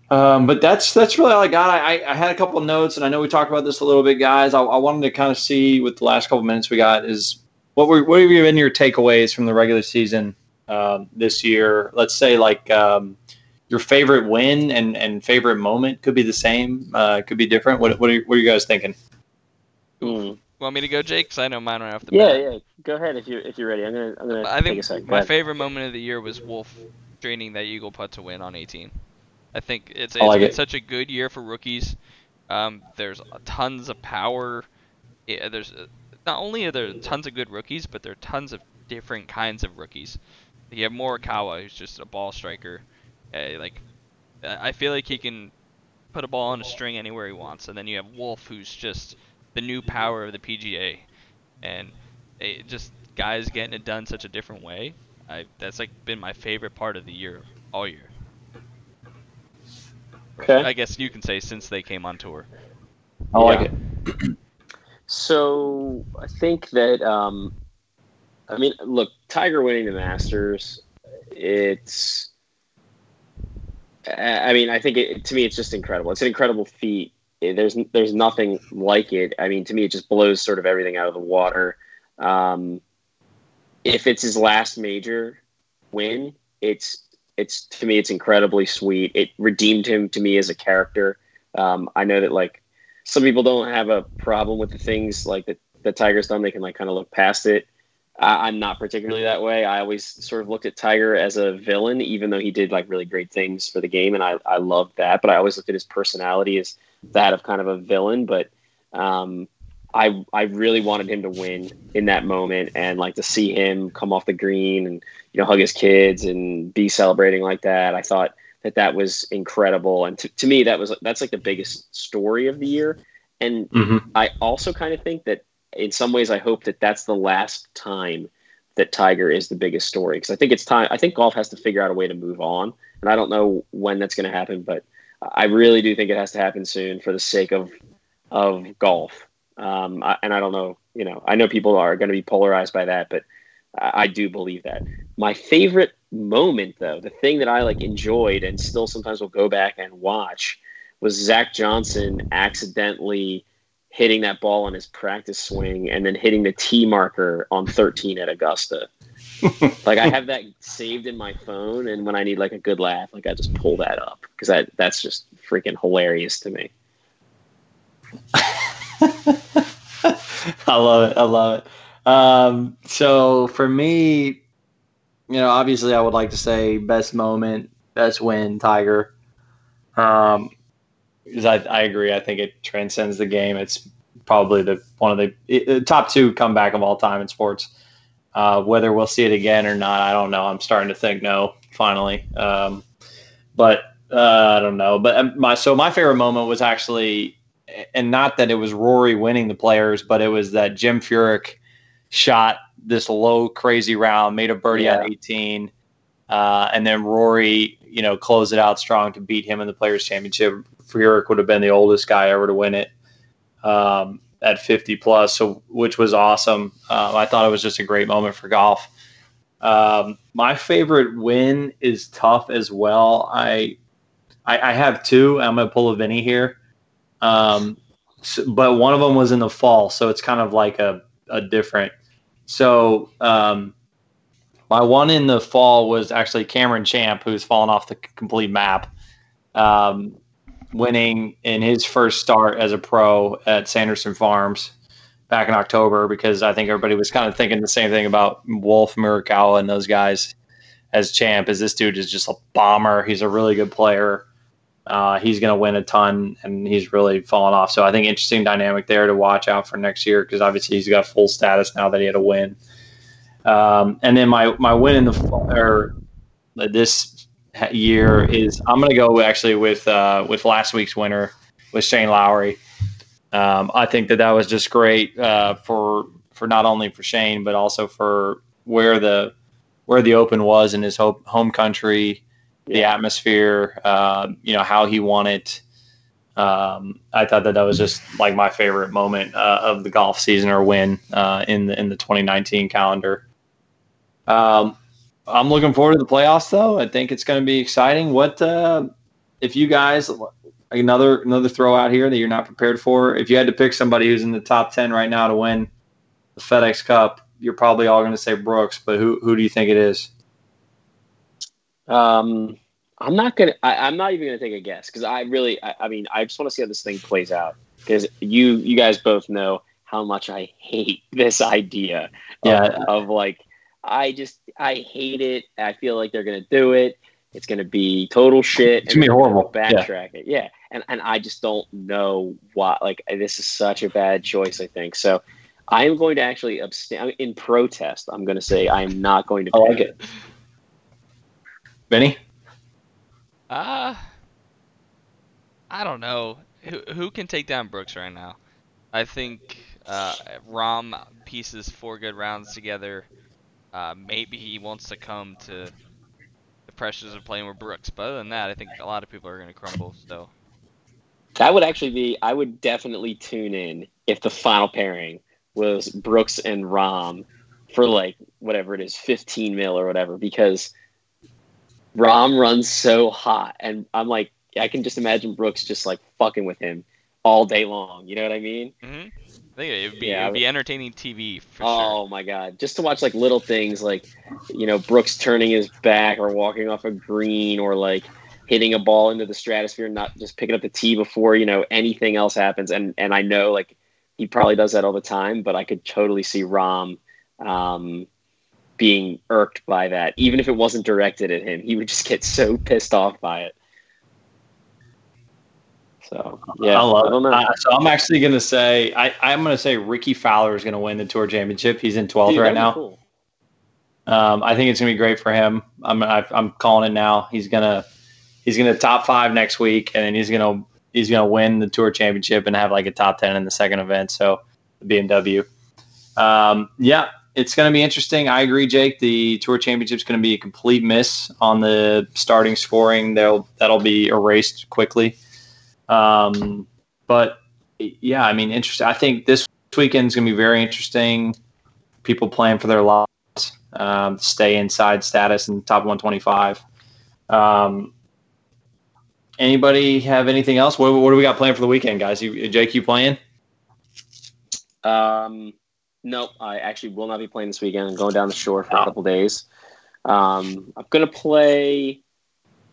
But that's really all I got. I had a couple of notes, and I know we talked about this a little bit, guys. I wanted to kind of see with the last couple of minutes we got is what have been your takeaways from the regular season this year? Let's say like your favorite win and favorite moment could be the same, could be different. What are you guys thinking? Ooh. Want me to go, Jake? Because I know mine right off the bat. Yeah. Go ahead if you're ready. I'm gonna. I think take a second. My favorite moment of the year was Wolf draining that eagle putt to win on 18. I think it's been such a good year for rookies. There's tons of power. Yeah, not only are there tons of good rookies, but there are tons of different kinds of rookies. You have Morikawa, who's just a ball striker. I feel like he can put a ball on a string anywhere he wants. And then you have Wolf, who's just the new power of the PGA. And just guys getting it done such a different way. That's like been my favorite part of the year, all year. Okay. I guess you can say since they came on tour. I like it. So I think that, look, Tiger winning the Masters, to me, it's just incredible. It's an incredible feat. There's nothing like it. I mean, to me, it just blows sort of everything out of the water. If it's his last major win, it's to me, it's incredibly sweet. It redeemed him to me as a character. I know that like some people don't have a problem with the things like that Tiger's done. They can like kind of look past it. I'm not particularly that way. I always sort of looked at Tiger as a villain, even though he did like really great things for the game. And I loved that, but I always looked at his personality as that of kind of a villain. But I really wanted him to win in that moment, and like to see him come off the green and, you know, hug his kids and be celebrating like that. I thought that was incredible. And to me, that's like the biggest story of the year. And I also kind of think that in some ways, I hope that that's the last time that Tiger is the biggest story. Cause I think it's time. I think golf has to figure out a way to move on, and I don't know when that's going to happen, but I really do think it has to happen soon for the sake of golf. And I don't know, you know, I know people are going to be polarized by that, but I do believe that. My favorite moment, though, the thing that I like enjoyed and still sometimes will go back and watch, was Zach Johnson accidentally hitting that ball on his practice swing and then hitting the tee marker on 13 at Augusta. Like, I have that saved in my phone, and when I need like a good laugh, like I just pull that up because that's just freaking hilarious to me. I love it. So for me, you know, obviously I would like to say best moment, best win, Tiger. Because I agree. I think it transcends the game. It's probably one of the top 2 comeback of all time in sports. Whether we'll see it again or not, I don't know. I'm starting to think no, finally. But I don't know. But my favorite moment was actually, and not that it was Rory winning the Players, but it was that Jim Furyk shot this low, crazy round, made a birdie on 18. And then Rory, you know, closed it out strong to beat him in the Players Championship. Furyk would have been the oldest guy ever to win it at 50 plus, so which was awesome. I thought it was just a great moment for golf. My favorite win is tough as well. I have 2. I'm going to pull a Vinny here. But one of them was in the fall, so it's kind of like a different. So my one in the fall was actually Cameron Champ, who's fallen off the complete map. winning in his first start as a pro at Sanderson Farms back in October, because I think everybody was kind of thinking the same thing about Wolf, Morikawa, and those guys as champ, as this dude is just a bomber. He's a really good player. He's going to win a ton, and he's really fallen off. So I think interesting dynamic there to watch out for next year, because obviously he's got full status now that he had a win. And then my win in the fall, or this year, is I'm going to go actually with last week's winner, with Shane Lowry. I think that was just great for not only for Shane, but also for where the Open was in his home country, the atmosphere, how he won it. I thought that was just like my favorite moment of the golf season, or win in the 2019 calendar. I'm looking forward to the playoffs, though. I think it's going to be exciting. If you guys, another throw out here that you're not prepared for, if you had to pick somebody who's in the top 10 right now to win the FedEx Cup, you're probably all going to say Brooks, but who do you think it is? I'm not even going to take a guess, because I just want to see how this thing plays out, because you guys both know how much I hate this idea I hate it. I feel like they're going to do it. It's going to be total shit. It's going to be horrible. Backtrack it. Yeah. And I just don't know why. Like, this is such a bad choice, I think. So I am going to actually abstain in protest. I'm going to say I am not going to pick it. Benny? I don't know. Who can take down Brooks right now? I think Rahm pieces 4 good rounds together. Maybe he wants to come to the pressures of playing with Brooks. But other than that, I think a lot of people are going to crumble. So that would actually be – I would definitely tune in if the final pairing was Brooks and Rahm for, like, whatever it is, $15 million or whatever, because – Rahm runs so hot, and I'm like, I can just imagine Brooks just like fucking with him all day long. You know what I mean? Mm-hmm. I think it would be entertaining TV for sure. Oh my god, just to watch like little things like, Brooks turning his back or walking off a green, or like hitting a ball into the stratosphere, not just picking up the tee before anything else happens. And I know like he probably does that all the time, but I could totally see Rahm being irked by that. Even if it wasn't directed at him, he would just get so pissed off by it. So yeah, I don't know. So I'm actually going to say I'm going to say Ricky Fowler is going to win the Tour Championship. He's in 12th right now. Cool. I think it's going to be great for him. I'm calling it now. He's going to top 5 next week, and then he's going to win the Tour Championship and have like a top 10 in the second event. So the BMW. It's going to be interesting. I agree, Jake. The Tour Championship is going to be a complete miss on the starting scoring. That'll be erased quickly. Interesting. I think this weekend's going to be very interesting. People playing for their lives, stay inside status in the top 125. Anybody have anything else? What do we got playing for the weekend, guys? Jake, you playing? Nope, I actually will not be playing this weekend. I'm going down the shore for a couple days. I'm gonna play.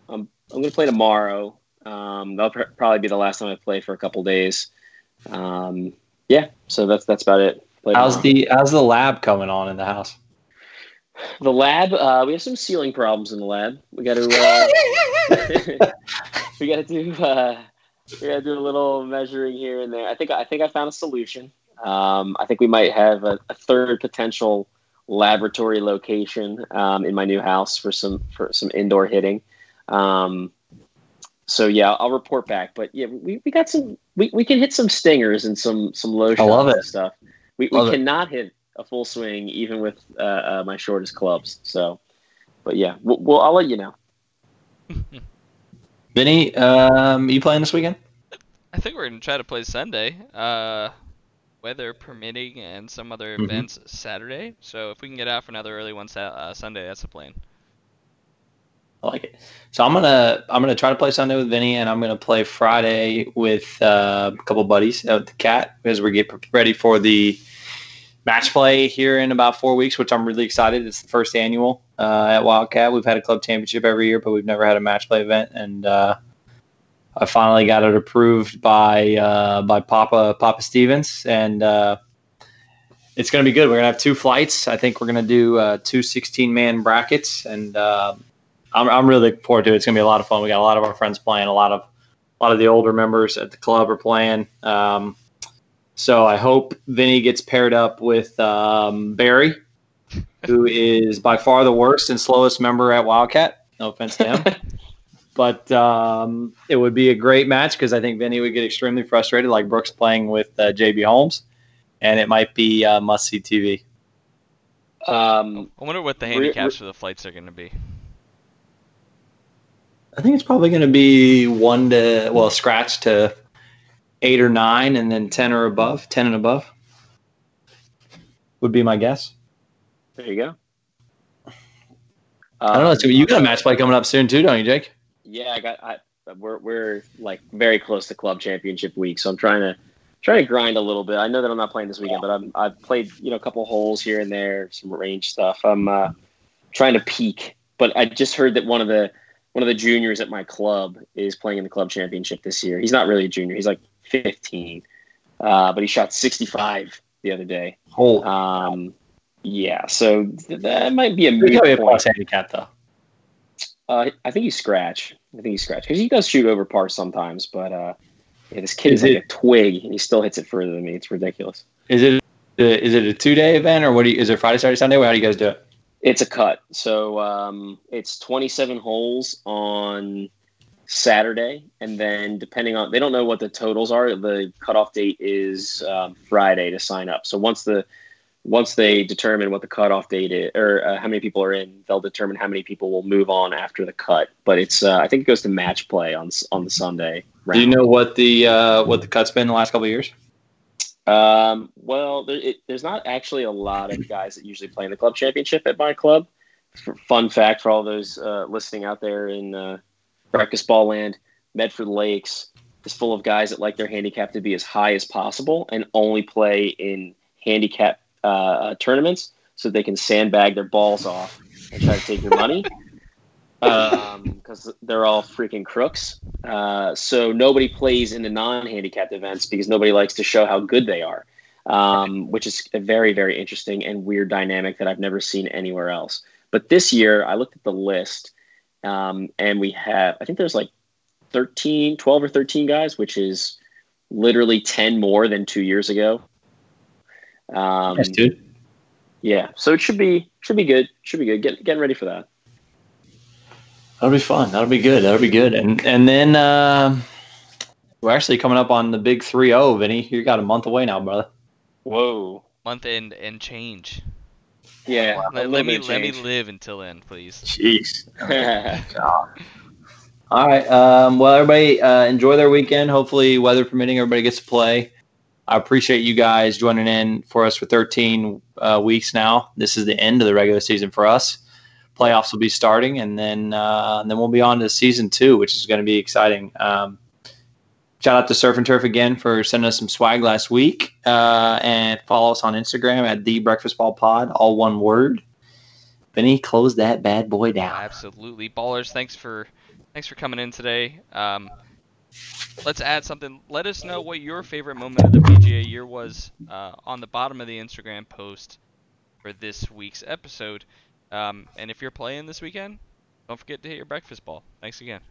I'm gonna play tomorrow. That'll probably be the last time I play for a couple days. So that's about it. How's the lab coming on in the house? The lab. We have some ceiling problems in the lab. We got to. We got to do a little measuring here and there. I think I found a solution. I think we might have a third potential laboratory location in my new house for some indoor hitting. I'll report back. But yeah, we got some. We can hit some stingers and some low shots and stuff. We cannot hit a full swing even with my shortest clubs. So, but yeah, I'll let you know. Vinny, you playing this weekend? I think we're gonna try to play Sunday. Weather permitting and some other events Saturday. So if we can get out for another early one Sunday, that's the plan. I like it. So I'm gonna try to play Sunday with Vinny, and I'm gonna play Friday with a couple buddies out with the cat, because we get ready for the match play here in about 4 weeks, which I'm really excited. It's the first annual at Wildcat. We've had a club championship every year, but we've never had a match play event, and I finally got it approved by Papa Stevens, and it's going to be good. We're going to have two flights. I think we're going to do two 16-man brackets, and I'm really looking forward to it. It's going to be a lot of fun. We got a lot of our friends playing. A lot of the older members at the club are playing. So I hope Vinny gets paired up with Barry, who is by far the worst and slowest member at Wildcat. No offense to him. But it would be a great match because I think Vinny would get extremely frustrated, like Brooks playing with J.B. Holmes, and it might be must-see TV. I wonder what the handicaps for the flights are going to be. I think it's probably going to be scratch to 8 or 9, and then 10 and above would be my guess. There you go. I don't know. So you got a match play coming up soon too, don't you, Jake? Yeah, we're like very close to club championship week, so I'm trying to grind a little bit. I know that I'm not playing this weekend, but I've played a couple holes here and there, some range stuff. I'm trying to peak, but I just heard that one of the juniors at my club is playing in the club championship this year. He's not really a junior; he's like 15, but he shot 65 the other day. Holy cow. Yeah, so that might be a plus handicap, though. I think he's scratch. Because he does shoot over par sometimes, but this kid is like a twig, and he still hits it further than me. It's ridiculous. Is it a 2-day event, or is it Friday, Saturday, Sunday? How do you guys do it? It's a cut. So it's 27 holes on Saturday, and then depending on – they don't know what the totals are. The cutoff date is Friday to sign up. So Once they determine what the cutoff date is, or how many people are in, they'll determine how many people will move on after the cut. But it's, I think it goes to match play on the Sunday round. Do you know what the cut's been the last couple of years? Well, there's not actually a lot of guys that usually play in the club championship at my club. Fun fact for all those listening out there in racquetball land, Medford Lakes is full of guys that like their handicap to be as high as possible and only play in handicap tournaments so they can sandbag their balls off and try to take your money because they're all freaking crooks. So nobody plays in the non-handicapped events because nobody likes to show how good they are, which is a very, very interesting and weird dynamic that I've never seen anywhere else. But this year I looked at the list and we have, I think there's like 12 or 13 guys, which is literally 10 more than 2 years ago. Yes, dude. Yeah, so it should be good. Should be good. Getting ready for that. That'll be fun. That'll be good. And then we're actually coming up on the big 3-0, Vinny. You got a month away now, brother. Whoa, month and change. Yeah, wow. let me live until then, please. Jeez. All right. Well, everybody enjoy their weekend. Hopefully, weather permitting, everybody gets to play. I appreciate you guys joining in for us for 13 weeks now. This is the end of the regular season for us. Playoffs will be starting, and then we'll be on to season 2, which is going to be exciting. Shout out to Surf and Turf again for sending us some swag last week. And follow us on Instagram at TheBreakfastBallPod, all one word. Vinny, close that bad boy down. Absolutely. Ballers, thanks for coming in today. Let's add something. Let us know what your favorite moment of the PGA year was on the bottom of the Instagram post for this week's episode. And if you're playing this weekend, don't forget to hit your breakfast ball. Thanks again.